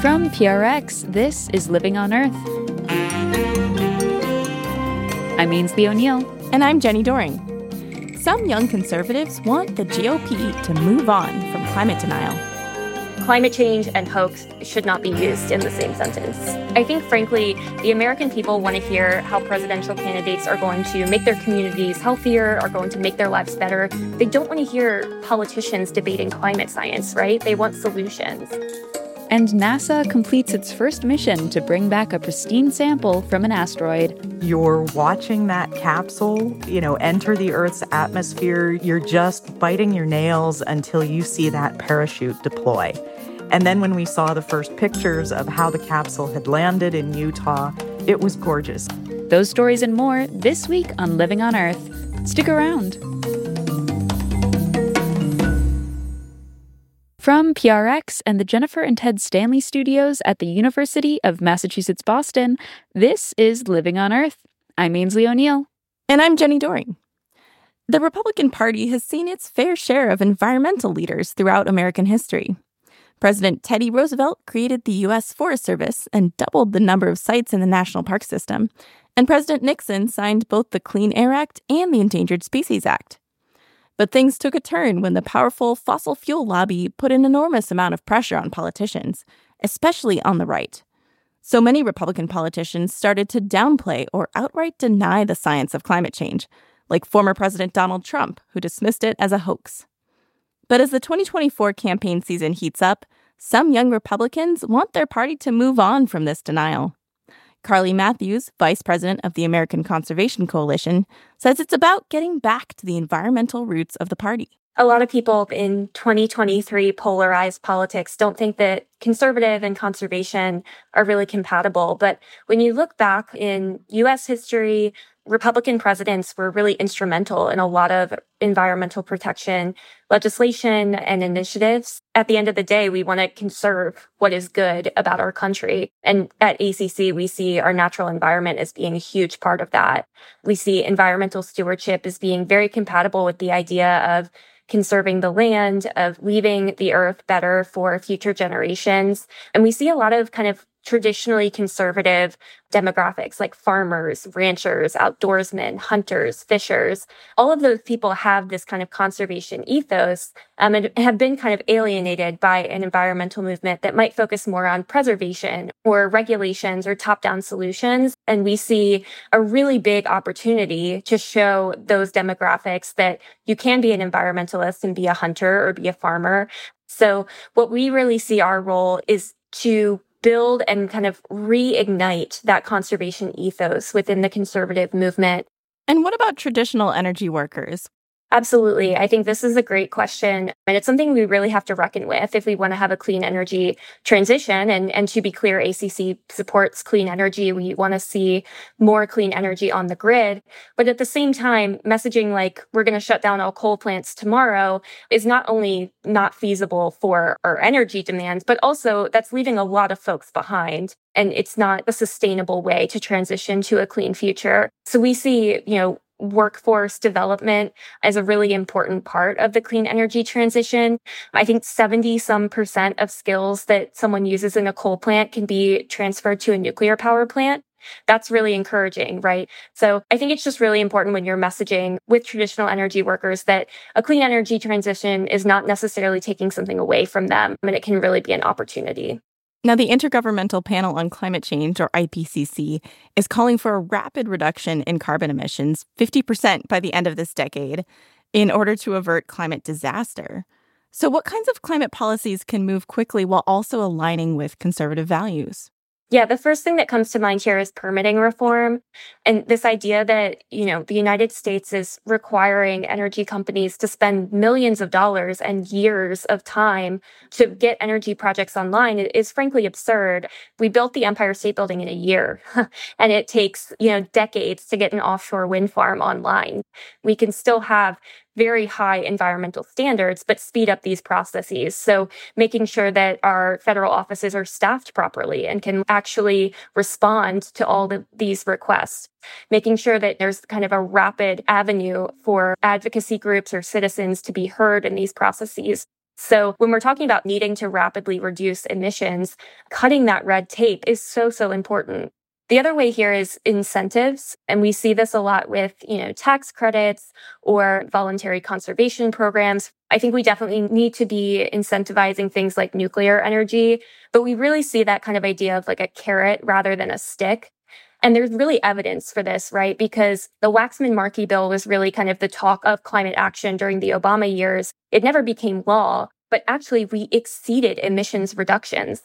From PRX, this is Living on Earth. I'm Ainsley O'Neill. And I'm Jenny Doering. Some young conservatives want the GOP to move on from climate denial. Climate change and hoax should not be used in the same sentence. I think, frankly, the American people want to hear how presidential candidates are going to make their communities healthier, are going to make their lives better. They don't want to hear politicians debating climate science, right? They want solutions. And NASA completes its first mission to bring back a pristine sample from an asteroid. You're watching that capsule, enter the Earth's atmosphere. You're just biting your nails until you see that parachute deploy. And then when we saw the first pictures of how the capsule had landed in Utah, it was gorgeous. Those stories and more this week on Living on Earth. Stick around. From PRX and the Jennifer and Ted Stanley Studios at the University of Massachusetts, Boston, this is Living on Earth. I'm Ainsley O'Neill. And I'm Jenny Doering. The Republican Party has seen its fair share of environmental leaders throughout American history. President Teddy Roosevelt created the U.S. Forest Service and doubled the number of sites in the national park system. And President Nixon signed both the Clean Air Act and the Endangered Species Act. But things took a turn when the powerful fossil fuel lobby put an enormous amount of pressure on politicians, especially on the right. So many Republican politicians started to downplay or outright deny the science of climate change, like former President Donald Trump, who dismissed it as a hoax. But as the 2024 campaign season heats up, some young Republicans want their party to move on from this denial. Carly Matthews, vice president of the American Conservation Coalition, says it's about getting back to the environmental roots of the party. A lot of people in 2023 polarized politics don't think that conservative and conservation are really compatible. But when you look back in U.S. history, Republican presidents were really instrumental in a lot of environmental protection legislation and initiatives. At the end of the day, we want to conserve what is good about our country. And at ACC, we see our natural environment as being a huge part of that. We see environmental stewardship as being very compatible with the idea of conserving the land, of leaving the earth better for future generations. And we see a lot of kind of traditionally conservative demographics like farmers, ranchers, outdoorsmen, hunters, fishers. All of those people have this kind of conservation ethos and have been kind of alienated by an environmental movement that might focus more on preservation or regulations or top-down solutions. And we see a really big opportunity to show those demographics that you can be an environmentalist and be a hunter or be a farmer. So what we really see our role is to build and kind of reignite that conservation ethos within the conservative movement. And what about traditional energy workers? Absolutely. I think this is a great question. And it's something we really have to reckon with if we want to have a clean energy transition. And to be clear, ACC supports clean energy. We want to see more clean energy on the grid. But at the same time, messaging like we're going to shut down all coal plants tomorrow is not only not feasible for our energy demands, but also that's leaving a lot of folks behind. And it's not a sustainable way to transition to a clean future. So we see, workforce development is a really important part of the clean energy transition. I think 70% of skills that someone uses in a coal plant can be transferred to a nuclear power plant. That's really encouraging, right? So I think it's just really important when you're messaging with traditional energy workers that a clean energy transition is not necessarily taking something away from them, and it can really be an opportunity. Now, the Intergovernmental Panel on Climate Change, or IPCC, is calling for a rapid reduction in carbon emissions, 50% by the end of this decade, in order to avert climate disaster. So what kinds of climate policies can move quickly while also aligning with conservative values? Yeah, the first thing that comes to mind here is permitting reform. And this idea that, the United States is requiring energy companies to spend millions of dollars and years of time to get energy projects online is frankly absurd. We built the Empire State Building in a year, and it takes, decades to get an offshore wind farm online. We can still have very high environmental standards, but speed up these processes. So making sure that our federal offices are staffed properly and can actually respond to all of these requests. Making sure that there's kind of a rapid avenue for advocacy groups or citizens to be heard in these processes. So when we're talking about needing to rapidly reduce emissions, cutting that red tape is so important. The other way here is incentives, and we see this a lot with, tax credits or voluntary conservation programs. I think we definitely need to be incentivizing things like nuclear energy, but we really see that kind of idea of like a carrot rather than a stick. And there's really evidence for this, right? Because the Waxman-Markey bill was really kind of the talk of climate action during the Obama years. It never became law, but actually we exceeded emissions reductions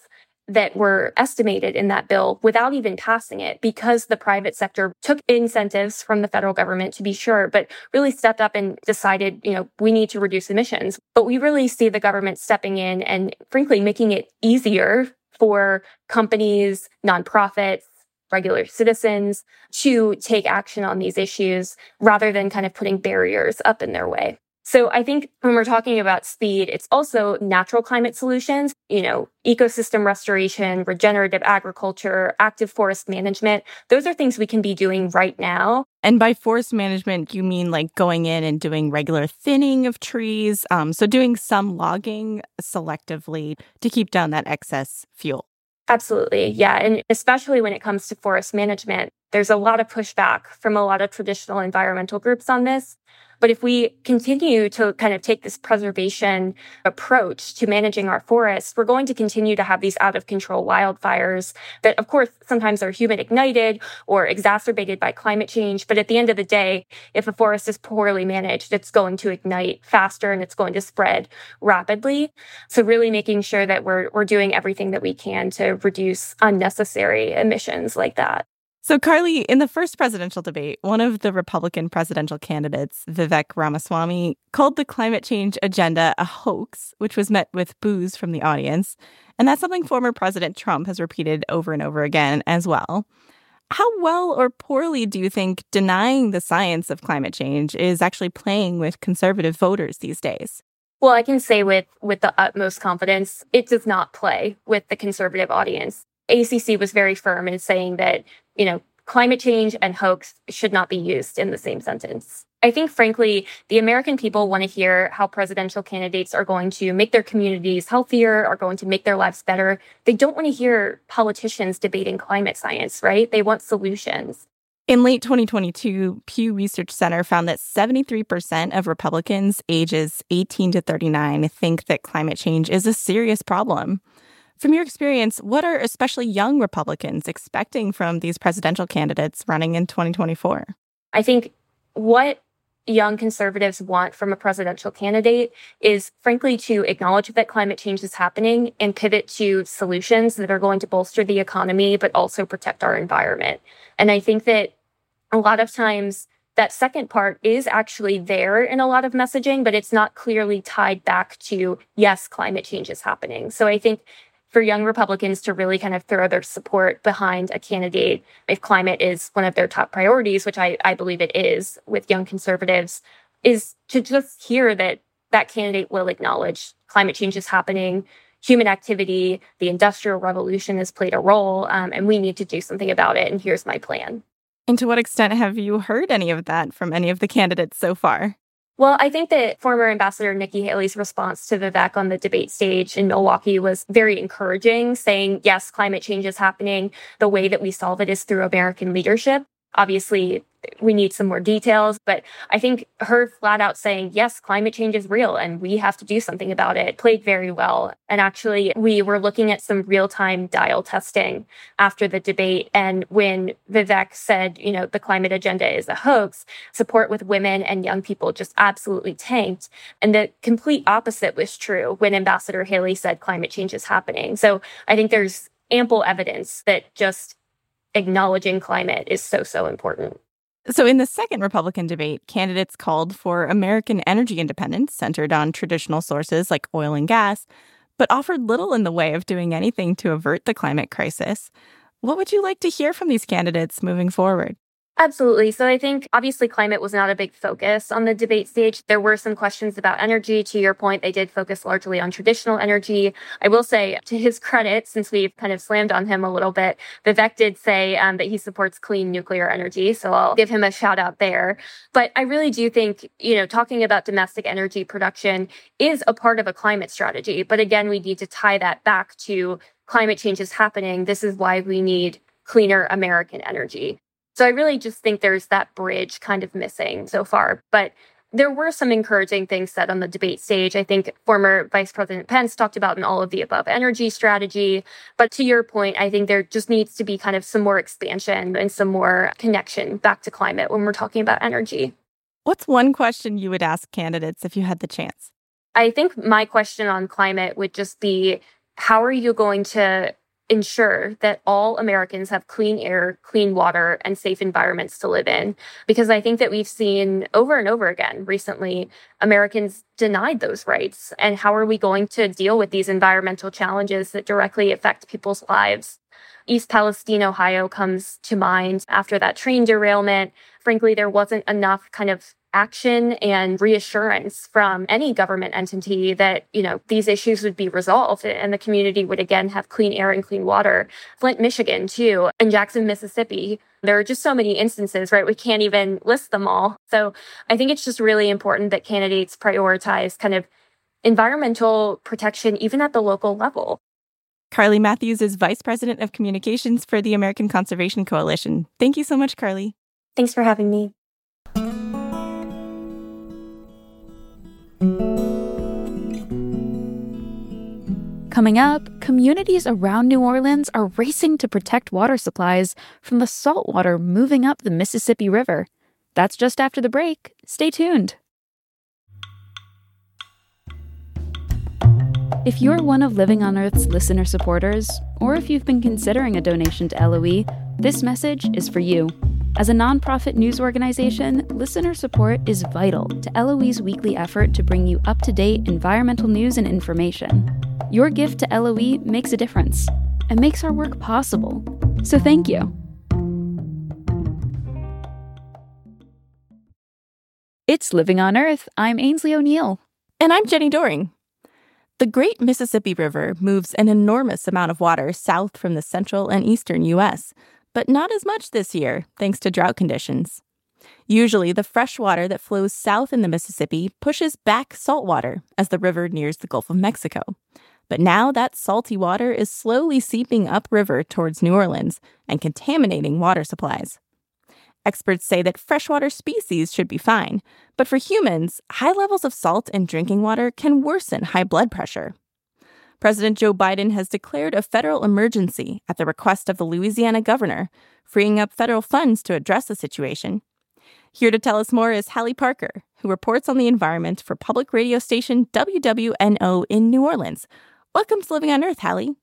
that were estimated in that bill without even passing it, because the private sector took incentives from the federal government, to be sure, but really stepped up and decided, we need to reduce emissions. But we really see the government stepping in and, frankly, making it easier for companies, nonprofits, regular citizens to take action on these issues rather than kind of putting barriers up in their way. So I think when we're talking about speed, it's also natural climate solutions, ecosystem restoration, regenerative agriculture, active forest management. Those are things we can be doing right now. And by forest management, you mean like going in and doing regular thinning of trees. So doing some logging selectively to keep down that excess fuel. Absolutely. Yeah. And especially when it comes to forest management, there's a lot of pushback from a lot of traditional environmental groups on this. But if we continue to kind of take this preservation approach to managing our forests, we're going to continue to have these out of control wildfires that, of course, sometimes are human ignited or exacerbated by climate change. But at the end of the day, if a forest is poorly managed, it's going to ignite faster and it's going to spread rapidly. So really making sure that we're doing everything that we can to reduce unnecessary emissions like that. So, Carly, in the first presidential debate, one of the Republican presidential candidates, Vivek Ramaswamy, called the climate change agenda a hoax, which was met with boos from the audience. And that's something former President Trump has repeated over and over again as well. How well or poorly do you think denying the science of climate change is actually playing with conservative voters these days? Well, I can say with the utmost confidence, it does not play with the conservative audience. ACC was very firm in saying that, climate change and hoax should not be used in the same sentence. I think, frankly, the American people want to hear how presidential candidates are going to make their communities healthier, are going to make their lives better. They don't want to hear politicians debating climate science, right? They want solutions. In late 2022, Pew Research Center found that 73% of Republicans ages 18 to 39 think that climate change is a serious problem. From your experience, what are especially young Republicans expecting from these presidential candidates running in 2024? I think what young conservatives want from a presidential candidate is, frankly, to acknowledge that climate change is happening and pivot to solutions that are going to bolster the economy, but also protect our environment. And I think that a lot of times that second part is actually there in a lot of messaging, but it's not clearly tied back to, yes, climate change is happening. So I think for young Republicans to really kind of throw their support behind a candidate, if climate is one of their top priorities, which I believe it is with young conservatives, is to just hear that that candidate will acknowledge climate change is happening, human activity, the Industrial Revolution has played a role, and we need to do something about it, and here's my plan. And to what extent have you heard any of that from any of the candidates so far? Well, I think that former Ambassador Nikki Haley's response to Vivek on the debate stage in Milwaukee was very encouraging, saying, yes, climate change is happening. The way that we solve it is through American leadership. Obviously, we need some more details, but I think her flat out saying, yes, climate change is real and we have to do something about it played very well. And actually, we were looking at some real-time dial testing after the debate. And when Vivek said, the climate agenda is a hoax, support with women and young people just absolutely tanked. And the complete opposite was true when Ambassador Haley said climate change is happening. So I think there's ample evidence that just acknowledging climate is so important. So in the second Republican debate, candidates called for American energy independence centered on traditional sources like oil and gas, but offered little in the way of doing anything to avert the climate crisis. What would you like to hear from these candidates moving forward? Absolutely. So I think obviously climate was not a big focus on the debate stage. There were some questions about energy. To your point, they did focus largely on traditional energy. I will say, to his credit, since we've kind of slammed on him a little bit, Vivek did say that he supports clean nuclear energy. So I'll give him a shout out there. But I really do think, talking about domestic energy production is a part of a climate strategy. But again, we need to tie that back to climate change is happening. This is why we need cleaner American energy. So I really just think there's that bridge kind of missing so far. But there were some encouraging things said on the debate stage. I think former Vice President Pence talked about an all of the above energy strategy. But to your point, I think there just needs to be kind of some more expansion and some more connection back to climate when we're talking about energy. What's one question you would ask candidates if you had the chance? I think my question on climate would just be, how are you going to ensure that all Americans have clean air, clean water, and safe environments to live in? Because I think that we've seen over and over again recently, Americans denied those rights. And how are we going to deal with these environmental challenges that directly affect people's lives? East Palestine, Ohio comes to mind after that train derailment. Frankly, there wasn't enough kind of action and reassurance from any government entity that, these issues would be resolved and the community would again have clean air and clean water. Flint, Michigan, too, and Jackson, Mississippi. There are just so many instances, right? We can't even list them all. So I think it's just really important that candidates prioritize kind of environmental protection, even at the local level. Carly Matthews is Vice President of Communications for the American Conservation Coalition. Thank you so much, Carly. Thanks for having me. Coming up, communities around New Orleans are racing to protect water supplies from the salt water moving up the Mississippi River. That's just after the break. Stay tuned. If you're one of Living on Earth's listener supporters, or if you've been considering a donation to LOE, this message is for you. As a nonprofit news organization, listener support is vital to LOE's weekly effort to bring you up-to-date environmental news and information. Your gift to LOE makes a difference and makes our work possible. So thank you. It's Living on Earth. I'm Ainsley O'Neill. And I'm Jenny Doering. The Great Mississippi River moves an enormous amount of water south from the central and eastern U.S., but not as much this year, thanks to drought conditions. Usually, the fresh water that flows south in the Mississippi pushes back salt water as the river nears the Gulf of Mexico. But now that salty water is slowly seeping upriver towards New Orleans and contaminating water supplies. Experts say that freshwater species should be fine, but for humans, high levels of salt in drinking water can worsen high blood pressure. President Joe Biden has declared a federal emergency at the request of the Louisiana governor, freeing up federal funds to address the situation. Here to tell us more is Hallie Parker, who reports on the environment for public radio station WWNO in New Orleans. Welcome to Living on Earth, Hallie.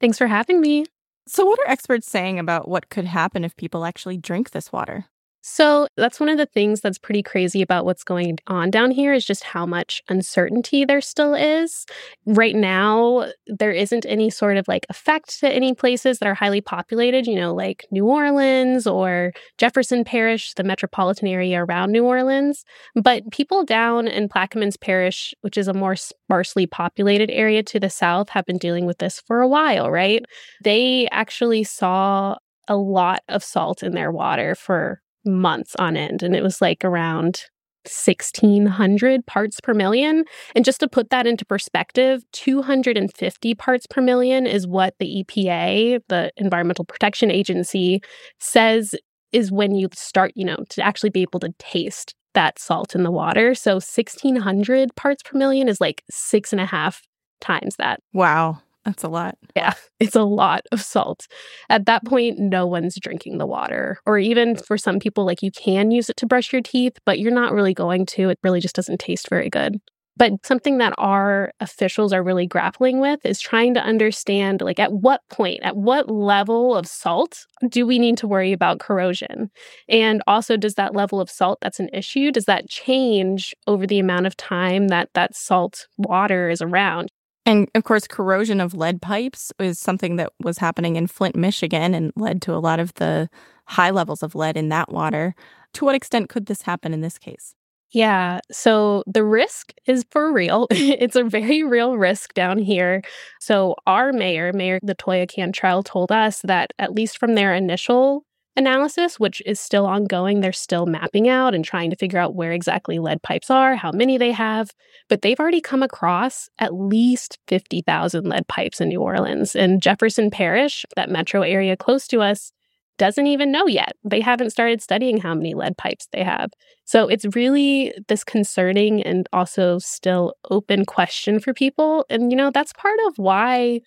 Thanks for having me. So what are experts saying about what could happen if people actually drink this water? So that's one of the things that's pretty crazy about what's going on down here is just how much uncertainty there still is. Right now, there isn't any sort of effect to any places that are highly populated, like New Orleans or Jefferson Parish, the metropolitan area around New Orleans. But people down in Plaquemines Parish, which is a more sparsely populated area to the south, have been dealing with this for a while, right? They actually saw a lot of salt in their water for months on end. And it was around 1,600 parts per million. And just to put that into perspective, 250 parts per million is what the EPA, the Environmental Protection Agency, says is when you start, to actually be able to taste that salt in the water. So 1,600 parts per million is 6.5 times that. Wow. That's a lot. Yeah, it's a lot of salt. At that point, no one's drinking the water. Or even for some people, you can use it to brush your teeth, but you're not really going to. It really just doesn't taste very good. But something that our officials are really grappling with is trying to understand, at what point, at what level of salt do we need to worry about corrosion? And also, does that level of salt that's an issue, does that change over the amount of time that salt water is around? And, of course, corrosion of lead pipes is something that was happening in Flint, Michigan, and led to a lot of the high levels of lead in that water. To what extent could this happen in this case? Yeah, so the risk is for real. It's a very real risk down here. So our mayor, Mayor Latoya Cantrell, told us that at least from their initial analysis, which is still ongoing, they're still mapping out and trying to figure out where exactly lead pipes are, how many they have, but they've already come across at least 50,000 lead pipes in New Orleans. And Jefferson Parish, that metro area close to us, doesn't even know yet. They haven't started studying how many lead pipes they have. So it's really this concerning and also still open question for people. And, you know, that's part of why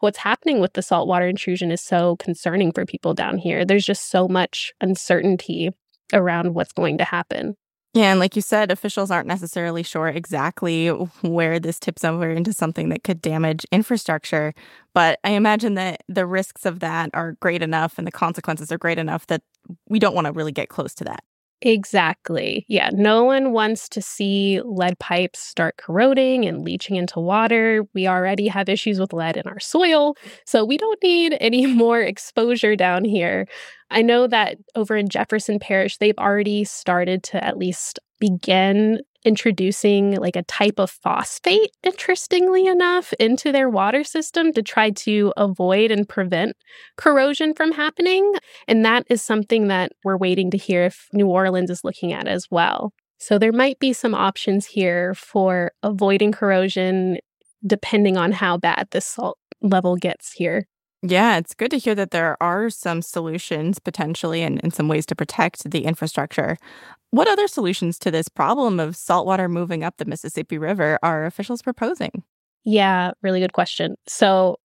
what's happening with the saltwater intrusion is so concerning for people down here. There's just so much uncertainty around what's going to happen. Yeah, and like you said, officials aren't necessarily sure exactly where this tips over into something that could damage infrastructure. But I imagine that the risks of that are great enough and the consequences are great enough that we don't want to really get close to that. Exactly. Yeah, no one wants to see lead pipes start corroding and leaching into water. We already have issues with lead in our soil, so we don't need any more exposure down here. I know that over in Jefferson Parish, they've already started to at least begin introducing like a type of phosphate, interestingly enough, into their water system to try to avoid and prevent corrosion from happening. And that is something that we're waiting to hear if New Orleans is looking at as well. So there might be some options here for avoiding corrosion, depending on how bad the salt level gets here. Yeah, it's good to hear that there are some solutions potentially and some ways to protect the infrastructure. What other solutions to this problem of saltwater moving up the Mississippi River are officials proposing? Yeah, really good question. So,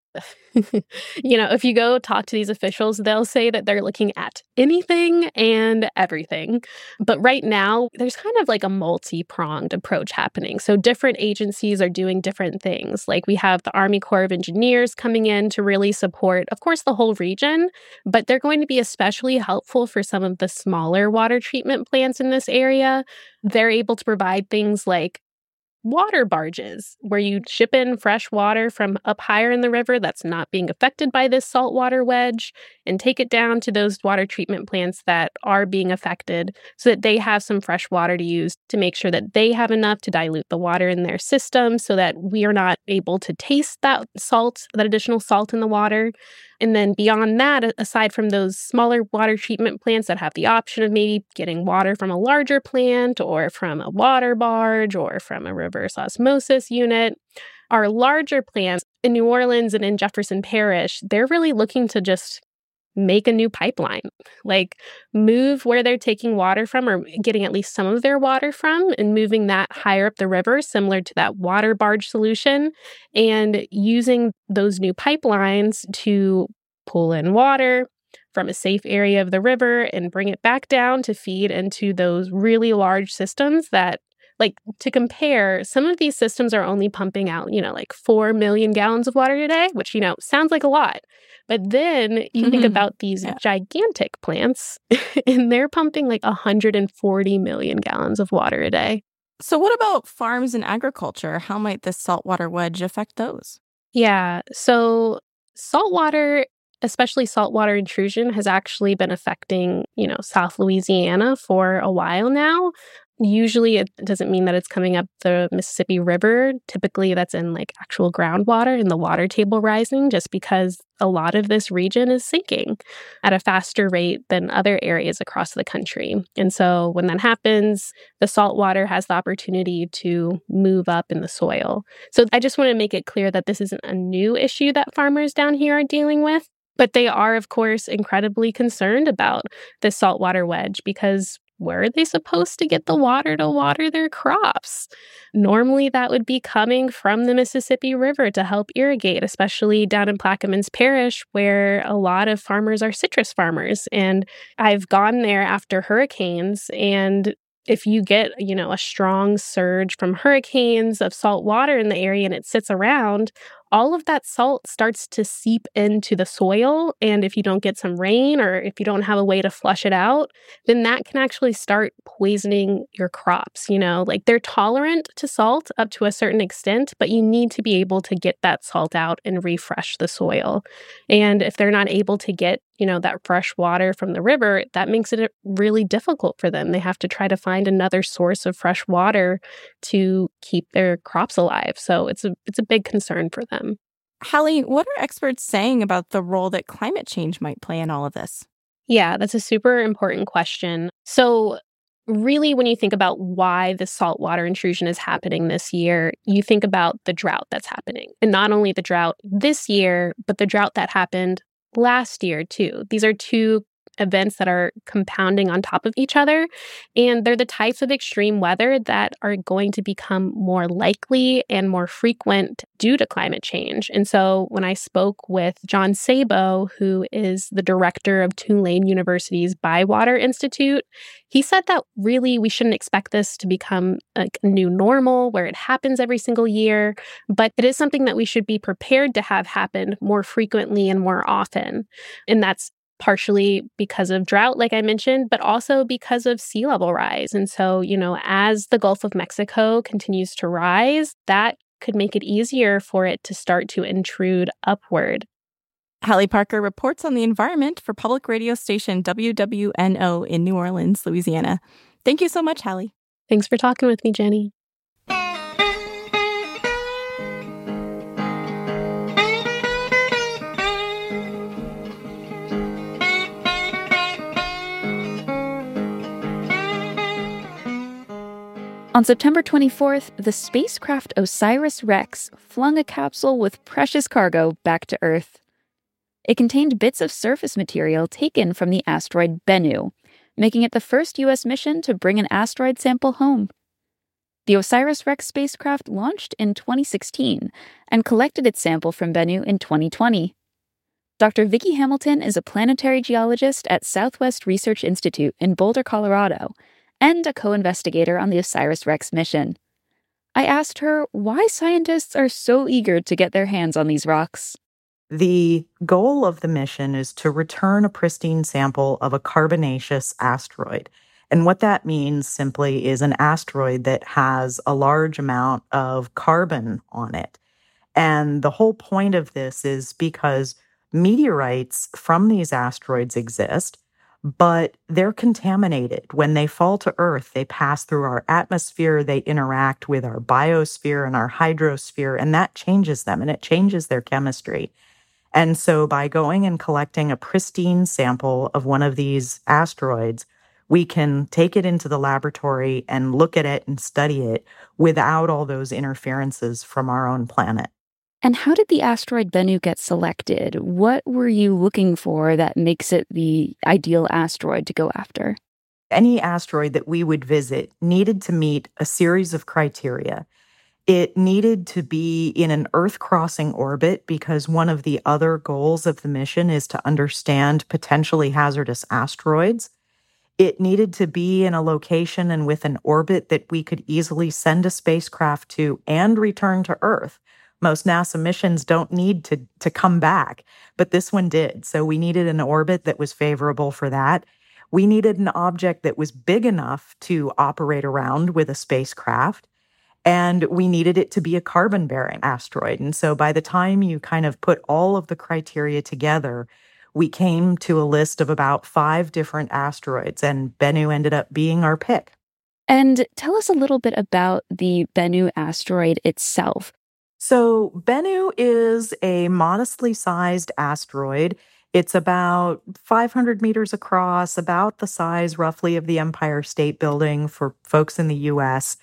you know, if you go talk to these officials, they'll say that they're looking at anything and everything. But right now, there's kind of like a multi-pronged approach happening. So different agencies are doing different things. Like we have the Army Corps of Engineers coming in to really support, of course, the whole region, but they're going to be especially helpful for some of the smaller water treatment plants in this area. They're able to provide things like water barges, where you ship in fresh water from up higher in the river that's not being affected by this saltwater wedge and take it down to those water treatment plants that are being affected so that they have some fresh water to use to make sure that they have enough to dilute the water in their system so that we are not able to taste that salt, that additional salt in the water. And then beyond that, aside from those smaller water treatment plants that have the option of maybe getting water from a larger plant or from a water barge or from a reverse osmosis unit, our larger plants in New Orleans and in Jefferson Parish, they're really looking to just make a new pipeline, like move where they're taking water from or getting at least some of their water from and moving that higher up the river, similar to that water barge solution, and using those new pipelines to pull in water from a safe area of the river and bring it back down to feed into those really large systems that, like, to compare, some of these systems are only pumping out, you know, like 4 million gallons of water a day, which, you know, sounds like a lot. But then you think about these gigantic plants, and they're pumping like 140 million gallons of water a day. So what about farms and agriculture? How might this saltwater wedge affect those? Yeah, so saltwater, especially saltwater intrusion, has actually been affecting, you know, South Louisiana for a while now. Usually it doesn't mean that it's coming up the Mississippi River. Typically that's in like actual groundwater and the water table rising just because a lot of this region is sinking at a faster rate than other areas across the country. And so when that happens, the salt water has the opportunity to move up in the soil. So I just want to make it clear that this isn't a new issue that farmers down here are dealing with, but they are, of course, incredibly concerned about this saltwater wedge because where are they supposed to get the water to water their crops? Normally, that would be coming from the Mississippi River to help irrigate, especially down in Plaquemines Parish, where a lot of farmers are citrus farmers. And I've gone there after hurricanes. And if you get, you know, a strong surge from hurricanes of salt water in the area and it sits around, all of that salt starts to seep into the soil. And if you don't get some rain or if you don't have a way to flush it out, then that can actually start poisoning your crops. You know, like they're tolerant to salt up to a certain extent, but you need to be able to get that salt out and refresh the soil. And if they're not able to get you know, that fresh water from the river, that makes it really difficult for them. They have to try to find another source of fresh water to keep their crops alive. So it's a big concern for them. Hallie, what are experts saying about the role that climate change might play in all of this? Yeah, that's a super important question. So really, when you think about why the saltwater intrusion is happening this year, you think about the drought that's happening. And not only the drought this year, but the drought that happened last year, too. These are two events that are compounding on top of each other. And they're the types of extreme weather that are going to become more likely and more frequent due to climate change. And so when I spoke with John Sabo, who is the director of Tulane University's Bywater Institute, he said that really we shouldn't expect this to become a new normal where it happens every single year, but it is something that we should be prepared to have happen more frequently and more often. And that's partially because of drought, like I mentioned, but also because of sea level rise. And so, you know, as the Gulf of Mexico continues to rise, that could make it easier for it to start to intrude upward. Hallie Parker reports on the environment for public radio station WWNO in New Orleans, Louisiana. Thank you so much, Hallie. Thanks for talking with me, Jenny. On September 24th, the spacecraft OSIRIS-REx flung a capsule with precious cargo back to Earth. It contained bits of surface material taken from the asteroid Bennu, making it the first U.S. mission to bring an asteroid sample home. The OSIRIS-REx spacecraft launched in 2016 and collected its sample from Bennu in 2020. Dr. Vicky Hamilton is a planetary geologist at Southwest Research Institute in Boulder, Colorado, and a co-investigator on the OSIRIS-REx mission. I asked her why scientists are so eager to get their hands on these rocks. The goal of the mission is to return a pristine sample of a carbonaceous asteroid. And what that means simply is an asteroid that has a large amount of carbon on it. And the whole point of this is because meteorites from these asteroids exist, but they're contaminated. When they fall to Earth, they pass through our atmosphere, they interact with our biosphere and our hydrosphere, and that changes them, and it changes their chemistry. And so by going and collecting a pristine sample of one of these asteroids, we can take it into the laboratory and look at it and study it without all those interferences from our own planet. And how did the asteroid Bennu get selected? What were you looking for that makes it the ideal asteroid to go after? Any asteroid that we would visit needed to meet a series of criteria. It needed to be in an Earth-crossing orbit because one of the other goals of the mission is to understand potentially hazardous asteroids. It needed to be in a location and with an orbit that we could easily send a spacecraft to and return to Earth. Most NASA missions don't need to come back, but this one did. So we needed an orbit that was favorable for that. We needed an object that was big enough to operate around with a spacecraft, and we needed it to be a carbon-bearing asteroid. And so by the time you kind of put all of the criteria together, we came to a list of about 5 different asteroids, and Bennu ended up being our pick. And tell us a little bit about the Bennu asteroid itself. So Bennu is a modestly sized asteroid. It's about 500 meters across, about the size roughly of the Empire State Building for folks in the U.S.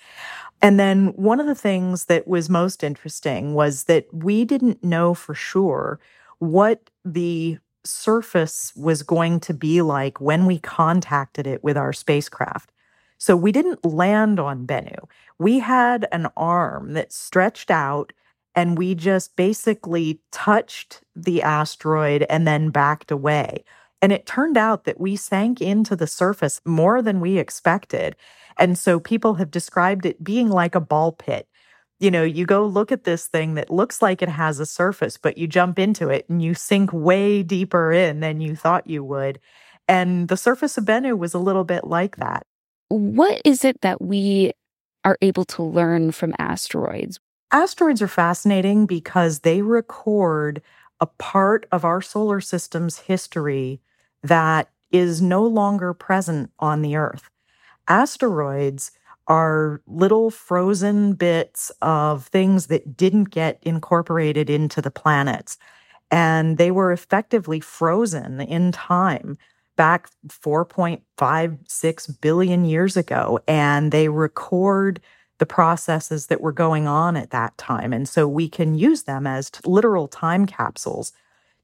And then one of the things that was most interesting was that we didn't know for sure what the surface was going to be like when we contacted it with our spacecraft. So we didn't land on Bennu. We had an arm that stretched out, and we just basically touched the asteroid and then backed away. And it turned out that we sank into the surface more than we expected. And so people have described it being like a ball pit. You know, you go look at this thing that looks like it has a surface, but you jump into it and you sink way deeper in than you thought you would. And the surface of Bennu was a little bit like that. What is it that we are able to learn from asteroids? Asteroids are fascinating because they record a part of our solar system's history that is no longer present on the Earth. Asteroids are little frozen bits of things that didn't get incorporated into the planets. And they were effectively frozen in time back 4.56 billion years ago. And they record the processes that were going on at that time. And so we can use them as literal time capsules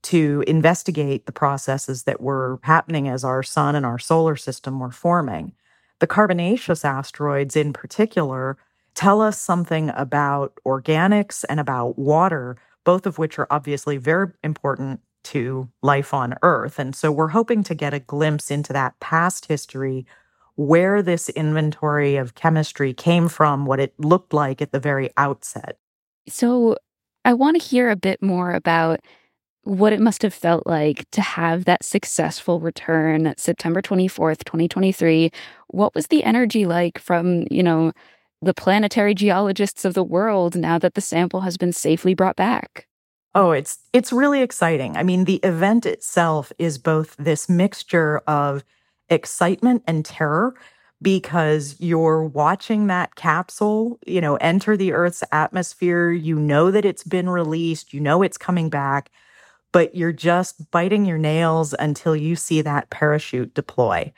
to investigate the processes that were happening as our sun and our solar system were forming. The carbonaceous asteroids in particular tell us something about organics and about water, both of which are obviously very important to life on Earth. And so we're hoping to get a glimpse into that past history, where this inventory of chemistry came from, what it looked like at the very outset. So I want to hear a bit more about what it must have felt like to have that successful return, September 24th, 2023. What was the energy like from, the planetary geologists of the world now that the sample has been safely brought back? Oh, it's really exciting. I mean, the event itself is both this mixture of excitement and terror, because you're watching that capsule, enter the Earth's atmosphere. You know that it's been released. You know it's coming back. But you're just biting your nails until you see that parachute deploy.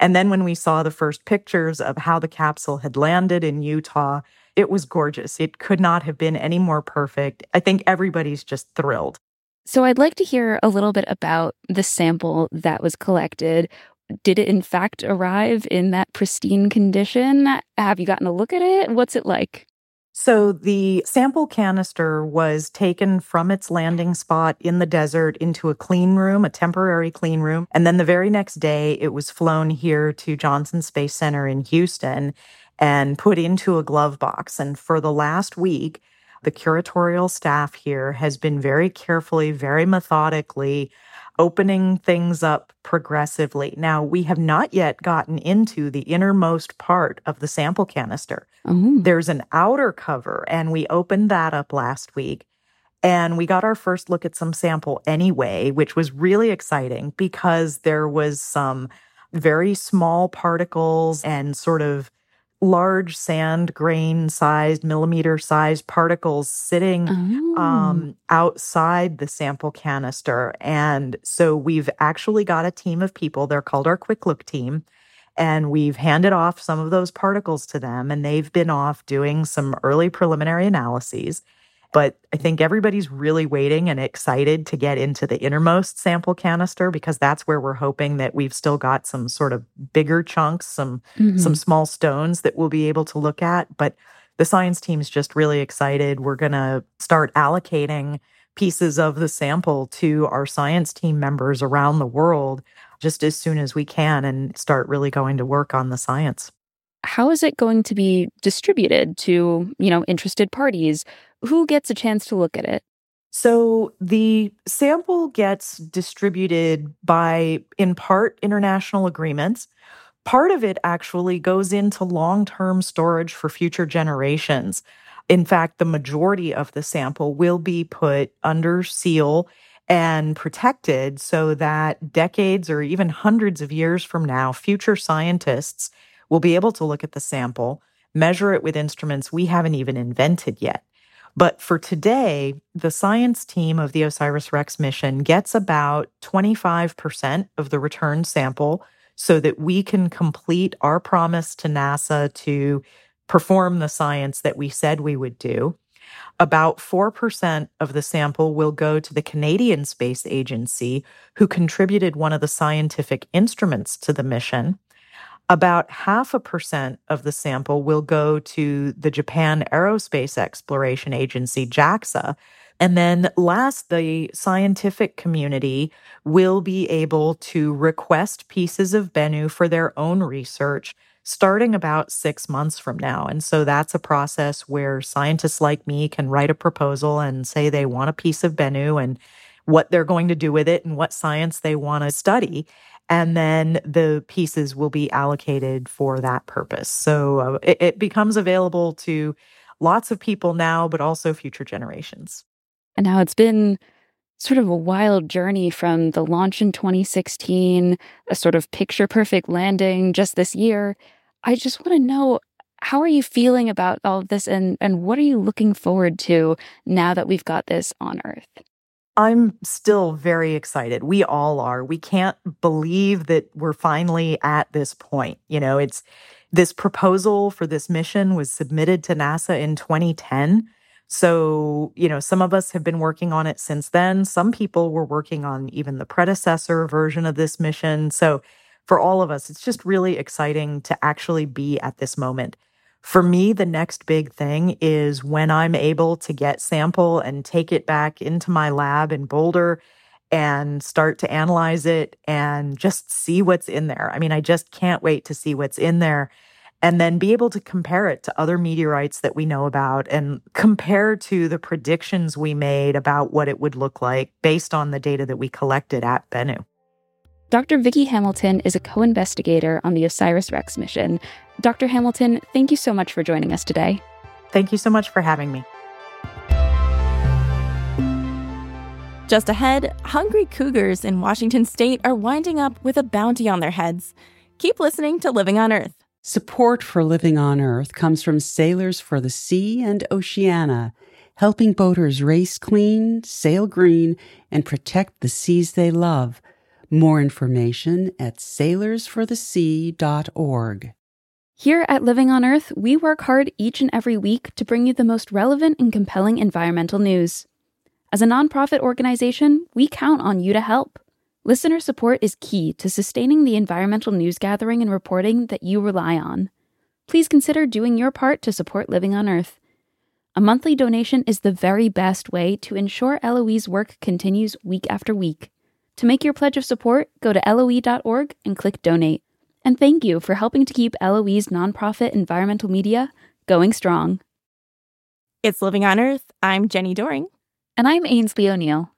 And then when we saw the first pictures of how the capsule had landed in Utah, it was gorgeous. It could not have been any more perfect. I think everybody's just thrilled. So I'd like to hear a little bit about the sample that was collected. Did it in fact arrive in that pristine condition? Have you gotten a look at it? What's it like? So the sample canister was taken from its landing spot in the desert into a clean room, a temporary clean room. And then the very next day, it was flown here to Johnson Space Center in Houston and put into a glove box. And for the last week, the curatorial staff here has been very carefully, very methodically opening things up progressively. Now, we have not yet gotten into the innermost part of the sample canister. Mm-hmm. There's an outer cover, and we opened that up last week. And we got our first look at some sample anyway, which was really exciting because there was some very small particles and sort of large sand grain-sized, millimeter-sized particles sitting outside the sample canister. And so we've actually got a team of people. They're called our Quick Look team. And we've handed off some of those particles to them, and they've been off doing some early preliminary analyses. But I think everybody's really waiting and excited to get into the innermost sample canister, because that's where we're hoping that we've still got some sort of bigger chunks, some small stones that we'll be able to look at. But the science team's just really excited. We're going to start allocating pieces of the sample to our science team members around the world just as soon as we can and start really going to work on the science. How is it going to be distributed to, interested parties? Who gets a chance to look at it? So the sample gets distributed by, in part, international agreements. Part of it actually goes into long-term storage for future generations. In fact, the majority of the sample will be put under seal and protected so that decades or even hundreds of years from now, future scientists will be able to look at the sample, measure it with instruments we haven't even invented yet. But for today, the science team of the OSIRIS-REx mission gets about 25% of the return sample so that we can complete our promise to NASA to perform the science that we said we would do. About 4% of the sample will go to the Canadian Space Agency, who contributed one of the scientific instruments to the mission. About 0.5% of the sample will go to the Japan Aerospace Exploration Agency, JAXA. And then last, the scientific community will be able to request pieces of Bennu for their own research starting about 6 months from now. And so that's a process where scientists like me can write a proposal and say they want a piece of Bennu and what they're going to do with it and what science they want to study. And then the pieces will be allocated for that purpose. So it becomes available to lots of people now, but also future generations. And now it's been sort of a wild journey from the launch in 2016, a sort of picture-perfect landing just this year. I just want to know, how are you feeling about all of this, and what are you looking forward to now that we've got this on Earth? I'm still very excited. We all are. We can't believe that we're finally at this point. You know, it's this proposal for this mission was submitted to NASA in 2010. So, you know, some of us have been working on it since then. Some people were working on even the predecessor version of this mission. So for all of us, it's just really exciting to actually be at this moment. For me, the next big thing is when I'm able to get sample and take it back into my lab in Boulder and start to analyze it and just see what's in there. I mean, I just can't wait to see what's in there and then be able to compare it to other meteorites that we know about and compare to the predictions we made about what it would look like based on the data that we collected at Bennu. Dr. Vicky Hamilton is a co-investigator on the OSIRIS-REx mission. Dr. Hamilton, thank you so much for joining us today. Thank you so much for having me. Just ahead, hungry cougars in Washington state are winding up with a bounty on their heads. Keep listening to Living on Earth. Support for Living on Earth comes from Sailors for the Sea and Oceana, helping boaters race clean, sail green, and protect the seas they love. More information at sailorsforthesea.org. Here at Living on Earth, we work hard each and every week to bring you the most relevant and compelling environmental news. As a nonprofit organization, we count on you to help. Listener support is key to sustaining the environmental news gathering and reporting that you rely on. Please consider doing your part to support Living on Earth. A monthly donation is the very best way to ensure LOE's work continues week after week. To make your pledge of support, go to LOE.org and click Donate. And thank you for helping to keep LOE's nonprofit environmental media going strong. It's Living on Earth. I'm Jenny Doering. And I'm Ainsley O'Neill.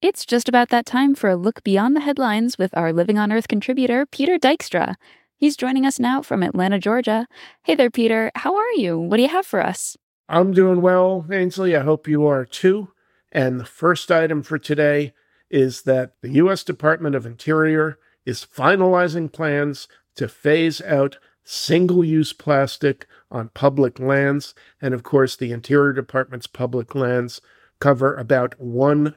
It's just about that time for a look beyond the headlines with our Living on Earth contributor, Peter Dykstra. He's joining us now from Atlanta, Georgia. Hey there, Peter. How are you? What do you have for us? I'm doing well, Ainsley. I hope you are too. And the first item for today is that the U.S. Department of Interior is finalizing plans to phase out single-use plastic on public lands. And of course, the Interior Department's public lands cover about 1/5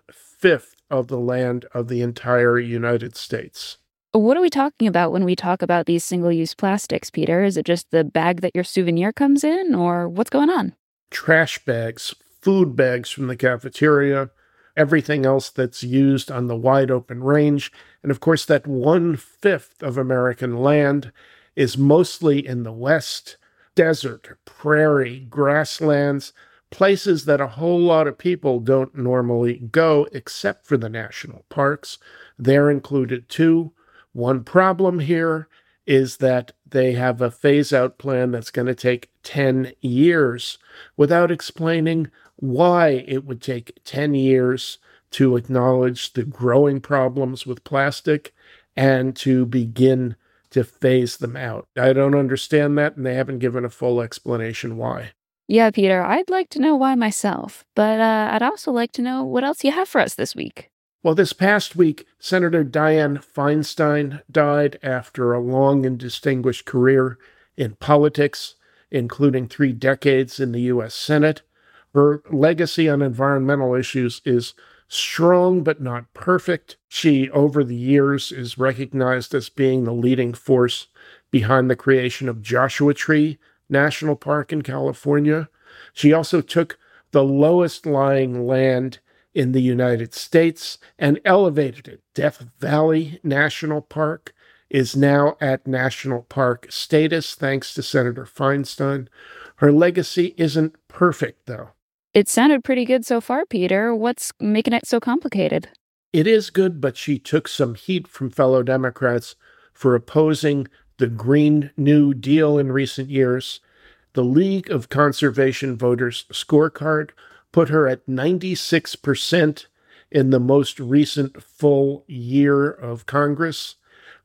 of the land of the entire United States. What are we talking about when we talk about these single-use plastics, Peter? Is it just the bag that your souvenir comes in, or what's going on? Trash bags, food bags from the cafeteria, everything else that's used on the wide open range. And of course, that 1/5 of American land is mostly in the West, desert, prairie, grasslands, places that a whole lot of people don't normally go except for the national parks. They're included too. One problem here is that they have a phase-out plan that's going to take 10 years without explaining why it would take 10 years to acknowledge the growing problems with plastic and to begin to phase them out. I don't understand that, and they haven't given a full explanation why. Yeah, Peter, I'd like to know why myself, but I'd also like to know what else you have for us this week. Well, this past week, Senator Dianne Feinstein died after a long and distinguished career in politics, including 3 decades in the U.S. Senate. Her legacy on environmental issues is strong but not perfect. She, over the years, is recognized as being the leading force behind the creation of Joshua Tree National Park in California. She also took the lowest-lying land in the United States and elevated it. Death Valley National Park is now at national park status, thanks to Senator Feinstein. Her legacy isn't perfect, though. It sounded pretty good so far, Peter. What's making it so complicated? It is good, but she took some heat from fellow Democrats for opposing the Green New Deal in recent years. The League of Conservation Voters scorecard put her at 96% in the most recent full year of Congress.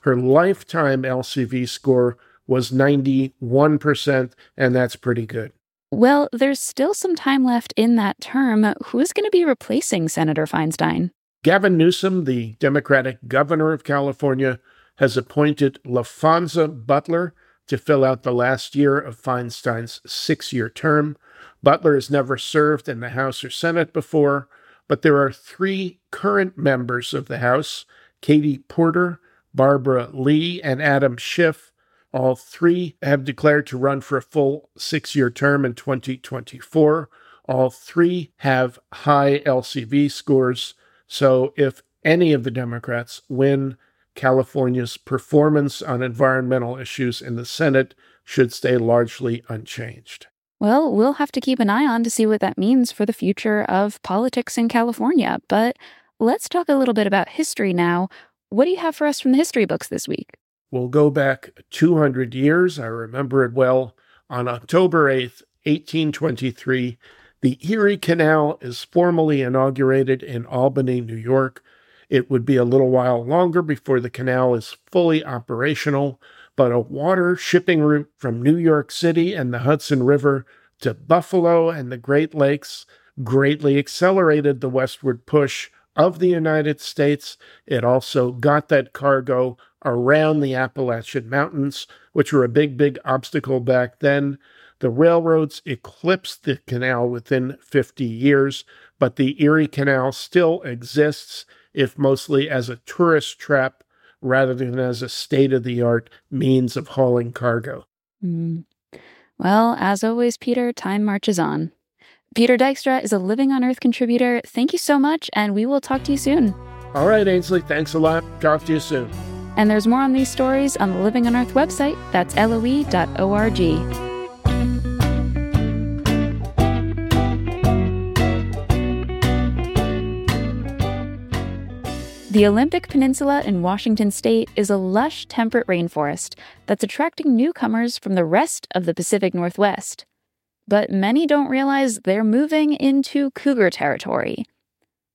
Her lifetime LCV score was 91%, and that's pretty good. Well, there's still some time left in that term. Who's going to be replacing Senator Feinstein? Gavin Newsom, the Democratic governor of California, has appointed LaFonza Butler to fill out the last year of Feinstein's six-year term. Butler has never served in the House or Senate before, but there are three current members of the House, Katie Porter, Barbara Lee, and Adam Schiff. All three have declared to run for a full six-year term in 2024. All three have high LCV scores, so if any of the Democrats win, California's performance on environmental issues in the Senate should stay largely unchanged. Well, we'll have to keep an eye on to see what that means for the future of politics in California. But let's talk a little bit about history now. What do you have for us from the history books this week? We'll go back 200 years. I remember it well. On October 8th, 1823, the Erie Canal is formally inaugurated in Albany, New York. It would be a little while longer before the canal is fully operational, but a water shipping route from New York City and the Hudson River to Buffalo and the Great Lakes greatly accelerated the westward push of the United States. It also got that cargo around the Appalachian Mountains, which were a big obstacle back then. The railroads eclipsed the canal within 50 years, but the Erie Canal still exists, if mostly as a tourist trap rather than as a state-of-the-art means of hauling cargo. Well, as always, Peter, time marches on. Peter Dykstra is a Living on Earth contributor. Thank you so much, and we will talk to you soon. All right, Ainsley, thanks a lot. Talk to you soon. And there's more on these stories on the Living on Earth website. That's LOE.org. The Olympic Peninsula in Washington state is a lush, temperate rainforest that's attracting newcomers from the rest of the Pacific Northwest. But many don't realize they're moving into cougar territory.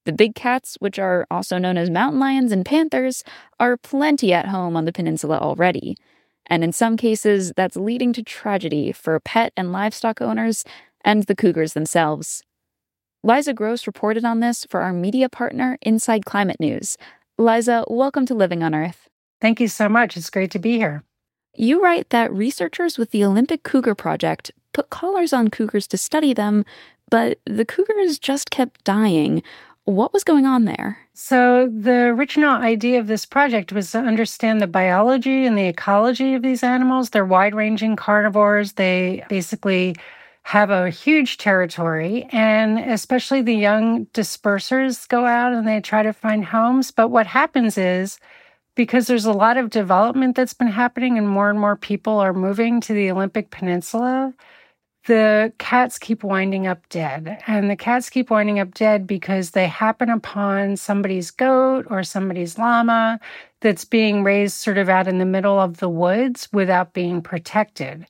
The big cats, which are also known as mountain lions and panthers, are plenty at home on the peninsula already. And in some cases, that's leading to tragedy for pet and livestock owners and the cougars themselves. Liza Gross reported on this for our media partner, Inside Climate News. Liza, welcome to Living on Earth. Thank you so much. It's great to be here. You write that researchers with the Olympic Cougar Project put collars on cougars to study them, but the cougars just kept dying. What was going on there? So the original idea of this project was to understand the biology and the ecology of these animals. They're wide-ranging carnivores. They basically have a huge territory, and especially the young dispersers go out and they try to find homes. But what happens is, because there's a lot of development that's been happening and more people are moving to the Olympic Peninsula, the cats keep winding up dead. And the cats keep winding up dead because they happen upon somebody's goat or somebody's llama that's being raised sort of out in the middle of the woods without being protected.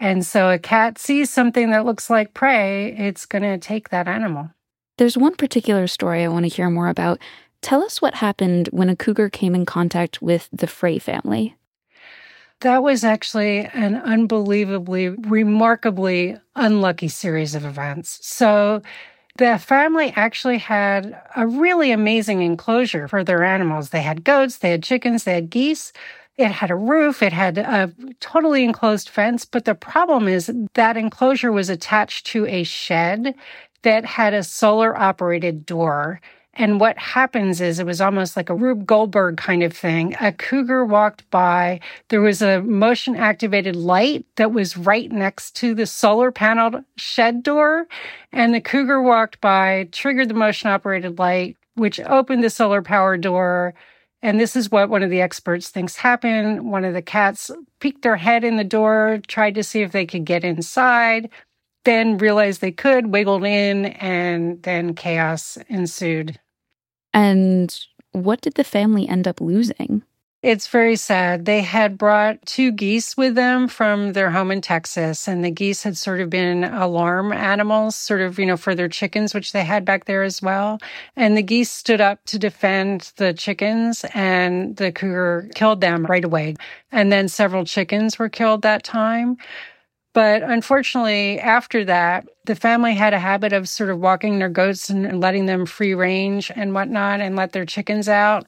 And so a cat sees something that looks like prey, it's going to take that animal. There's one particular story I want to hear more about. Tell us what happened when a cougar came in contact with the Frey family. That was actually an remarkably unlucky series of events. So the family actually had a really amazing enclosure for their animals. They had goats, they had chickens, they had geese. It had a roof, it had a totally enclosed fence, but the problem is that enclosure was attached to a shed that had a solar-operated door. And what happens is, it was almost like a Rube Goldberg kind of thing. A cougar walked by, there was a motion-activated light that was right next to the solar-paneled shed door, and the cougar walked by, triggered the motion-operated light, which opened the solar-powered door. And this is what one of the experts thinks happened. One of the cats peeked their head in the door, tried to see if they could get inside, then realized they could, wiggled in, and then chaos ensued. And what did the family end up losing? It's very sad. They had brought two geese with them from their home in Texas, and the geese had sort of been alarm animals, sort of, for their chickens, which they had back there as well. And the geese stood up to defend the chickens, and the cougar killed them right away. And then several chickens were killed that time. But unfortunately, after that, the family had a habit of sort of walking their goats and letting them free range and whatnot and let their chickens out.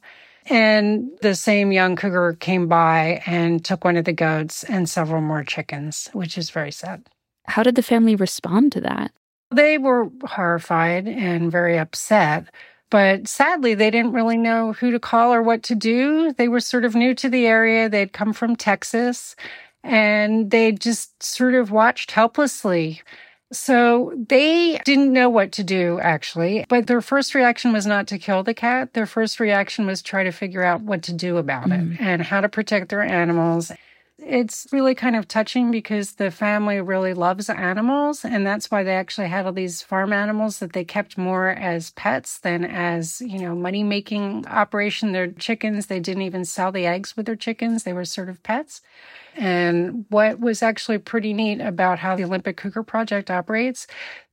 And the same young cougar came by and took one of the goats and several more chickens, which is very sad. How did the family respond to that? They were horrified and very upset. But sadly, they didn't really know who to call or what to do. They were sort of new to the area. They'd come from Texas, and they just sort of watched helplessly. So they didn't know what to do, actually. But their first reaction was not to kill the cat. Their first reaction was try to figure out what to do about it and how to protect their animals. It's really kind of touching because the family really loves animals, and that's why they actually had all these farm animals that they kept more as pets than as, you know, money-making operation. Their chickens, they didn't even sell the eggs with their chickens. They were sort of pets. And what was actually pretty neat about how the Olympic Cougar Project operates,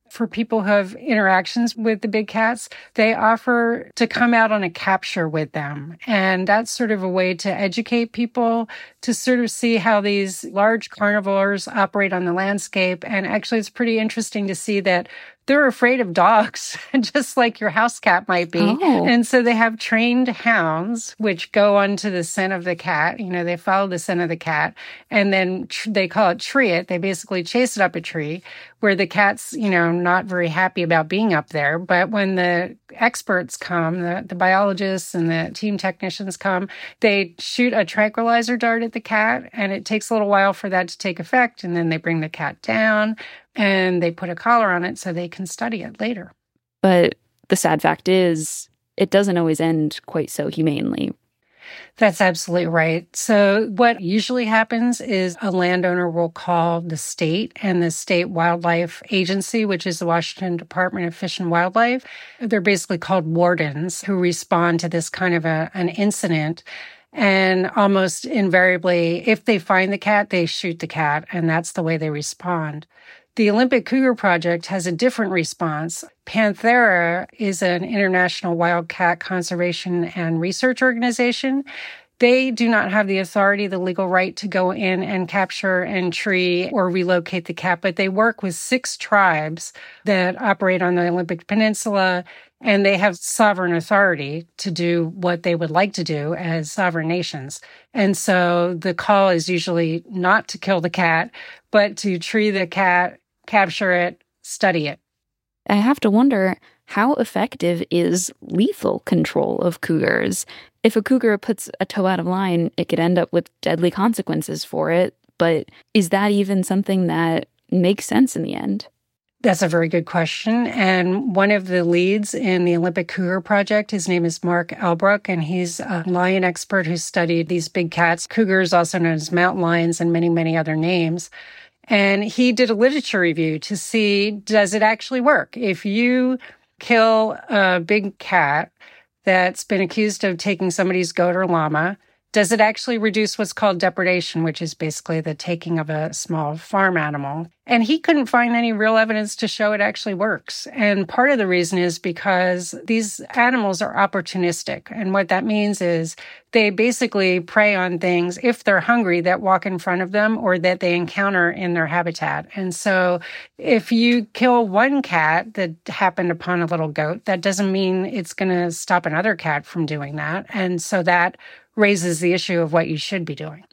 for people who have interactions with the big cats, they offer to come out on a capture with them. And that's sort of a way to educate people to sort of see how these large carnivores operate on the landscape. And actually, it's pretty interesting to see that they're afraid of dogs, just like your house cat might be. Oh. And so they have trained hounds, which go onto the scent of the cat. You know, they follow the scent of the cat, and then they call it tree it. They basically chase it up a tree where the cat's, you know, not very happy about being up there. But when the experts come, the biologists and the team technicians come, they shoot a tranquilizer dart at the cat, and it takes a little while for that to take effect. And then they bring the cat down, and they put a collar on it so they can study it later. But the sad fact is, it doesn't always end quite so humanely. That's absolutely right. So what usually happens is a landowner will call the state and the state wildlife agency, which is the Washington Department of Fish and Wildlife. They're basically called wardens who respond to this kind of an incident. And almost invariably, if they find the cat, they shoot the cat, and that's the way they respond. The Olympic Cougar Project has a different response. Panthera is an international wildcat conservation and research organization. They do not have the authority, the legal right to go in and capture and tree or relocate the cat, but they work with 6 tribes that operate on the Olympic Peninsula, and they have sovereign authority to do what they would like to do as sovereign nations. And so the call is usually not to kill the cat, but to tree the cat, capture it, study it. I have to wonder, how effective is lethal control of cougars? If a cougar puts a toe out of line, it could end up with deadly consequences for it. But is that even something that makes sense in the end? That's a very good question. And one of the leads in the Olympic Cougar Project, his name is Mark Albrook, and he's a lion expert who studied these big cats, cougars, also known as mountain lions, and many, many other names. And he did a literature review to see, does it actually work? If you kill a big cat that's been accused of taking somebody's goat or llama, does it actually reduce what's called depredation, which is basically the taking of a small farm animal? And he couldn't find any real evidence to show it actually works. And part of the reason is because these animals are opportunistic. And what that means is they basically prey on things, if they're hungry, that walk in front of them or that they encounter in their habitat. And so if you kill one cat that happened upon a little goat, that doesn't mean it's going to stop another cat from doing that. And so that raises the issue of what you should be doing.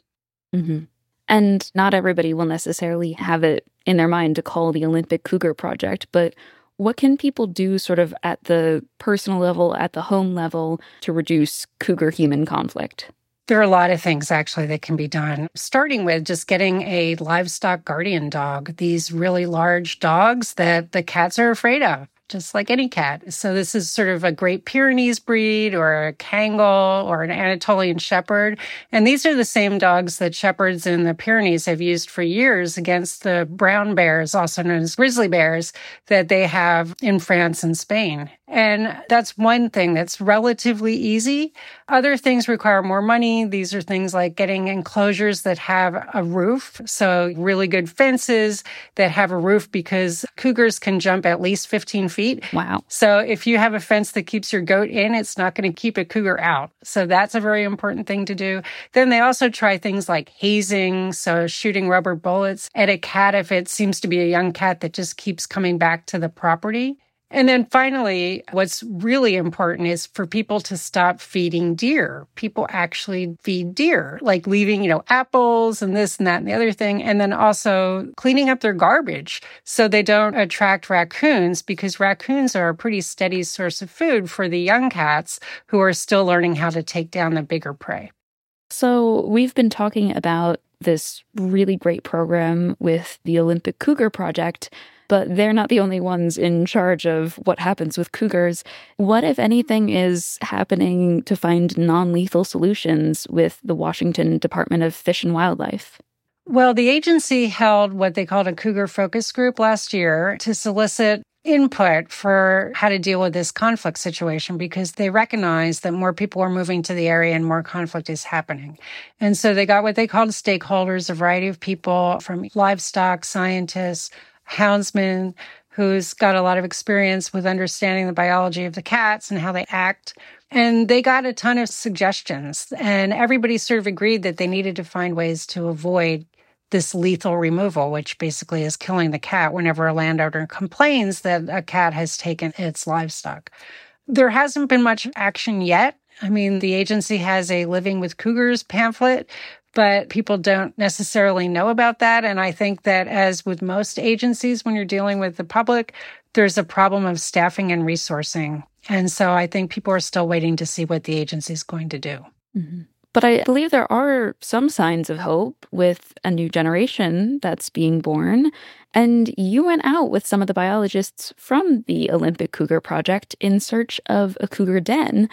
Mm-hmm. And not everybody will necessarily have it in their mind to call the Olympic Cougar Project, but what can people do sort of at the personal level, at the home level, to reduce cougar-human conflict? There are a lot of things, actually, that can be done, starting with just getting a livestock guardian dog, these really large dogs that the cats are afraid of, just like any cat. So this is sort of a Great Pyrenees breed or a Kangal or an Anatolian Shepherd. And these are the same dogs that shepherds in the Pyrenees have used for years against the brown bears, also known as grizzly bears, that they have in France and Spain. And that's one thing that's relatively easy. Other things require more money. These are things like getting enclosures that have a roof. So really good fences that have a roof because cougars can jump at least 15 feet. Wow. So if you have a fence that keeps your goat in, it's not going to keep a cougar out. So that's a very important thing to do. Then they also try things like hazing. So shooting rubber bullets at a cat if it seems to be a young cat that just keeps coming back to the property. And then finally, what's really important is for people to stop feeding deer. People actually feed deer, like leaving, apples and this and that and the other thing. And then also cleaning up their garbage so they don't attract raccoons, because raccoons are a pretty steady source of food for the young cats who are still learning how to take down the bigger prey. So we've been talking about this really great program with the Olympic Cougar Project, but they're not the only ones in charge of what happens with cougars. What, if anything, is happening to find non-lethal solutions with the Washington Department of Fish and Wildlife? Well, the agency held what they called a cougar focus group last year to solicit input for how to deal with this conflict situation, because they recognize that more people are moving to the area and more conflict is happening. And so they got what they called stakeholders, a variety of people from livestock, scientists, houndsman, who's got a lot of experience with understanding the biology of the cats and how they act. And they got a ton of suggestions. And everybody sort of agreed that they needed to find ways to avoid this lethal removal, which basically is killing the cat whenever a landowner complains that a cat has taken its livestock. There hasn't been much action yet. I mean, the agency has a Living with Cougars pamphlet, but people don't necessarily know about that. And I think that, as with most agencies, when you're dealing with the public, there's a problem of staffing and resourcing. And so I think people are still waiting to see what the agency is going to do. Mm-hmm. But I believe there are some signs of hope with a new generation that's being born. And you went out with some of the biologists from the Olympic Cougar Project in search of a cougar den.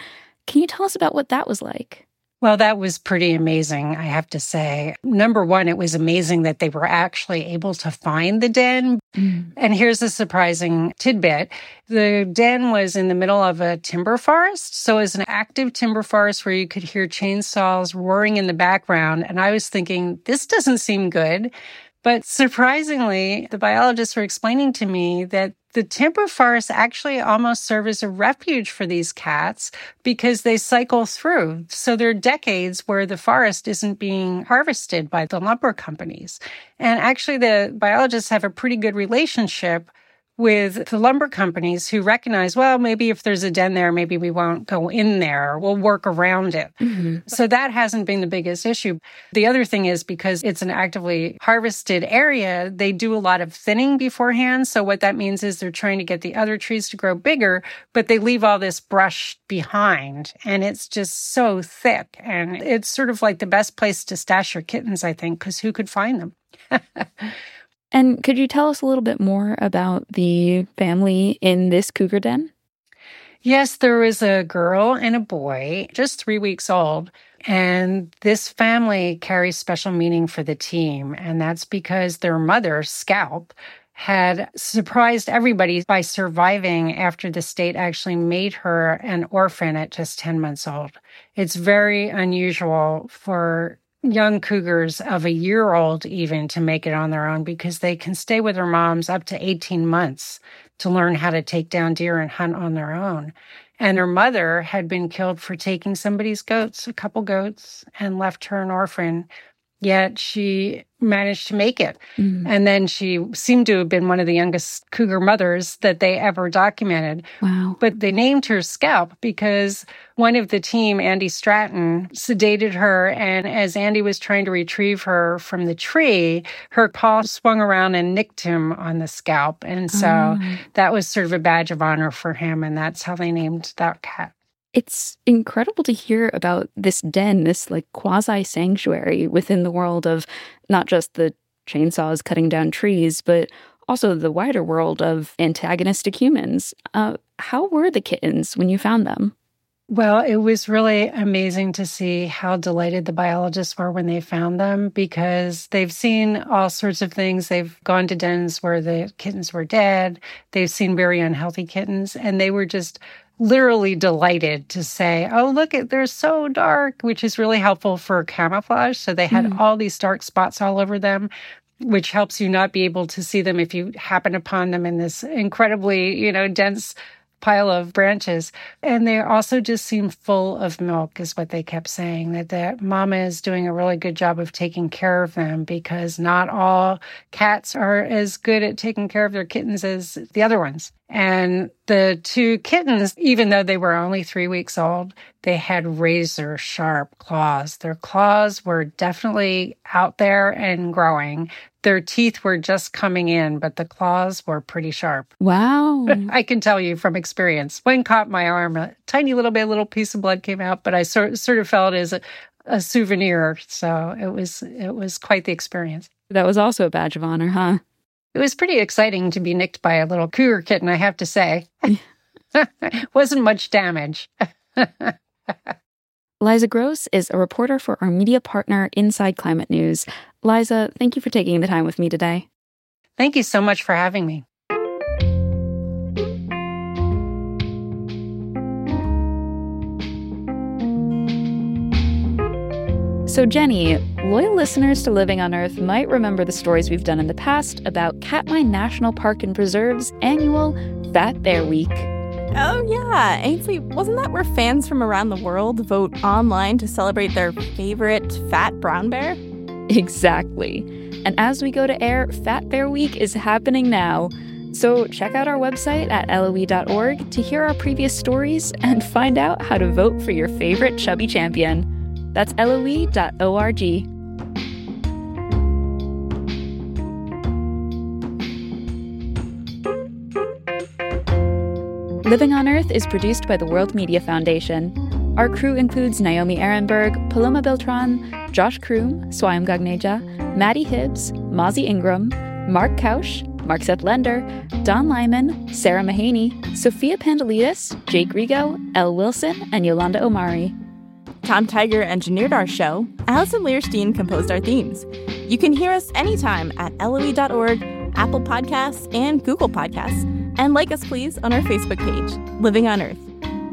Can you tell us about what that was like? Well, that was pretty amazing, I have to say. Number one, it was amazing that they were actually able to find the den. Mm. And here's a surprising tidbit. The den was in the middle of a timber forest. So it was an active timber forest where you could hear chainsaws roaring in the background. And I was thinking, this doesn't seem good. But surprisingly, the biologists were explaining to me that the timber forests actually almost serve as a refuge for these cats because they cycle through. So there are decades where the forest isn't being harvested by the lumber companies. And actually, the biologists have a pretty good relationship with the lumber companies who recognize, well, maybe if there's a den there, maybe we won't go in there. We'll work around it. Mm-hmm. So that hasn't been the biggest issue. The other thing is, because it's an actively harvested area, they do a lot of thinning beforehand. So what that means is they're trying to get the other trees to grow bigger, but they leave all this brush behind. And it's just so thick. And it's sort of like the best place to stash your kittens, I think, because who could find them? And could you tell us a little bit more about the family in this cougar den? Yes, there was a girl and a boy, just 3 weeks old. And this family carries special meaning for the team. And that's because their mother, Scalp, had surprised everybody by surviving after the state actually made her an orphan at just 10 months old. It's very unusual for young cougars of a year old even to make it on their own, because they can stay with their moms up to 18 months to learn how to take down deer and hunt on their own. And her mother had been killed for taking somebody's goats, a couple goats, and left her an orphan. Yet she managed to make it. Mm-hmm. And then she seemed to have been one of the youngest cougar mothers that they ever documented. Wow. But they named her Scalp because one of the team, Andy Stratton, sedated her. And as Andy was trying to retrieve her from the tree, her paw swung around and nicked him on the scalp. And so that was sort of a badge of honor for him. And that's how they named that cat. It's incredible to hear about this den, this like quasi-sanctuary within the world of not just the chainsaws cutting down trees, but also the wider world of antagonistic humans. How were the kittens when you found them? Well, it was really amazing to see how delighted the biologists were when they found them, because they've seen all sorts of things. They've gone to dens where the kittens were dead. They've seen very unhealthy kittens, and they were just literally delighted to say, oh, look, they're so dark, which is really helpful for camouflage. So they had all these dark spots all over them, which helps you not be able to see them if you happen upon them in this incredibly, dense pile of branches. And they also just seem full of milk is what they kept saying, that the mama is doing a really good job of taking care of them, because not all cats are as good at taking care of their kittens as the other ones. And the two kittens, even though they were only 3 weeks old, they had razor sharp claws. Their claws were definitely out there and growing. Their teeth were just coming in, but the claws were pretty sharp. Wow. I can tell you from experience. One caught my arm, a tiny little bit, a little piece of blood came out, but I sort of felt it as a souvenir. So it was quite the experience. That was also a badge of honor, huh? It was pretty exciting to be nicked by a little cougar kitten, I have to say. Wasn't much damage. Liza Gross is a reporter for our media partner, Inside Climate News. Liza, thank you for taking the time with me today. Thank you so much for having me. So Jenny, loyal listeners to Living on Earth might remember the stories we've done in the past about Katmai National Park and Preserve's annual Fat Bear Week. Oh yeah, Ainsley, wasn't that where fans from around the world vote online to celebrate their favorite fat brown bear? Exactly. And as we go to air, Fat Bear Week is happening now. So check out our website at LOE.org to hear our previous stories and find out how to vote for your favorite chubby champion. That's LOE.org. Living on Earth is produced by the World Media Foundation. Our crew includes Naomi Ehrenberg, Paloma Beltran, Josh Kroom, Swayam Gagneja, Maddie Hibbs, Mazi Ingram, Mark Kausch, Mark Seth Lender, Don Lyman, Sarah Mahaney, Sophia Pandelides, Jake Rigo, Elle Wilson, and Yolanda Omari. Tom Tiger engineered our show. Allison Learstein composed our themes. You can hear us anytime at LOE.org, Apple Podcasts, and Google Podcasts. And like us, please, on our Facebook page, Living on Earth.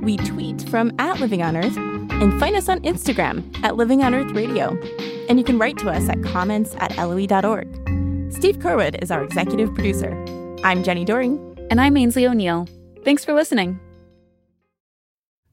We tweet from @Living on Earth and find us on Instagram @Living on Earth Radio. And you can write to us at comments@LOE.org. Steve Curwood is our executive producer. I'm Jenny Doering. And I'm Ainsley O'Neill. Thanks for listening.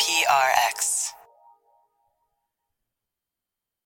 PRX.